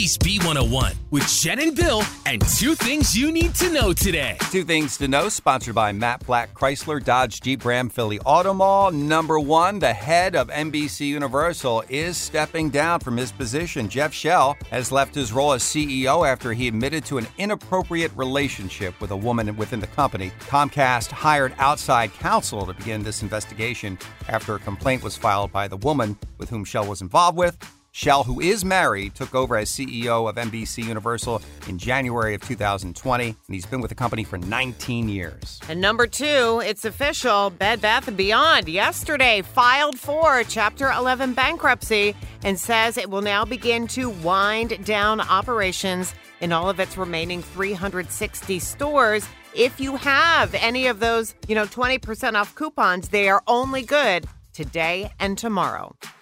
Phillies B101 with Jen and Bill and two things you need to know today. Two things to know, sponsored by Matt Black Chrysler, Dodge, Jeep, Ram, Philly Auto Mall. Number one, the head of NBCUniversal is stepping down from his position. Jeff Shell has left his role as CEO after he admitted to an inappropriate relationship with a woman within the company. Comcast hired outside counsel to begin this investigation after a complaint was filed by the woman with whom Shell was involved with. Shell, who is married, took over as CEO of NBCUniversal in January of 2020, and he's been with the company for 19 years. And number two, it's official. Bed Bath & Beyond yesterday filed for Chapter 11 bankruptcy and says it will now begin to wind down operations in all of its remaining 360 stores. If you have any of those, 20% off coupons, they are only good today and tomorrow.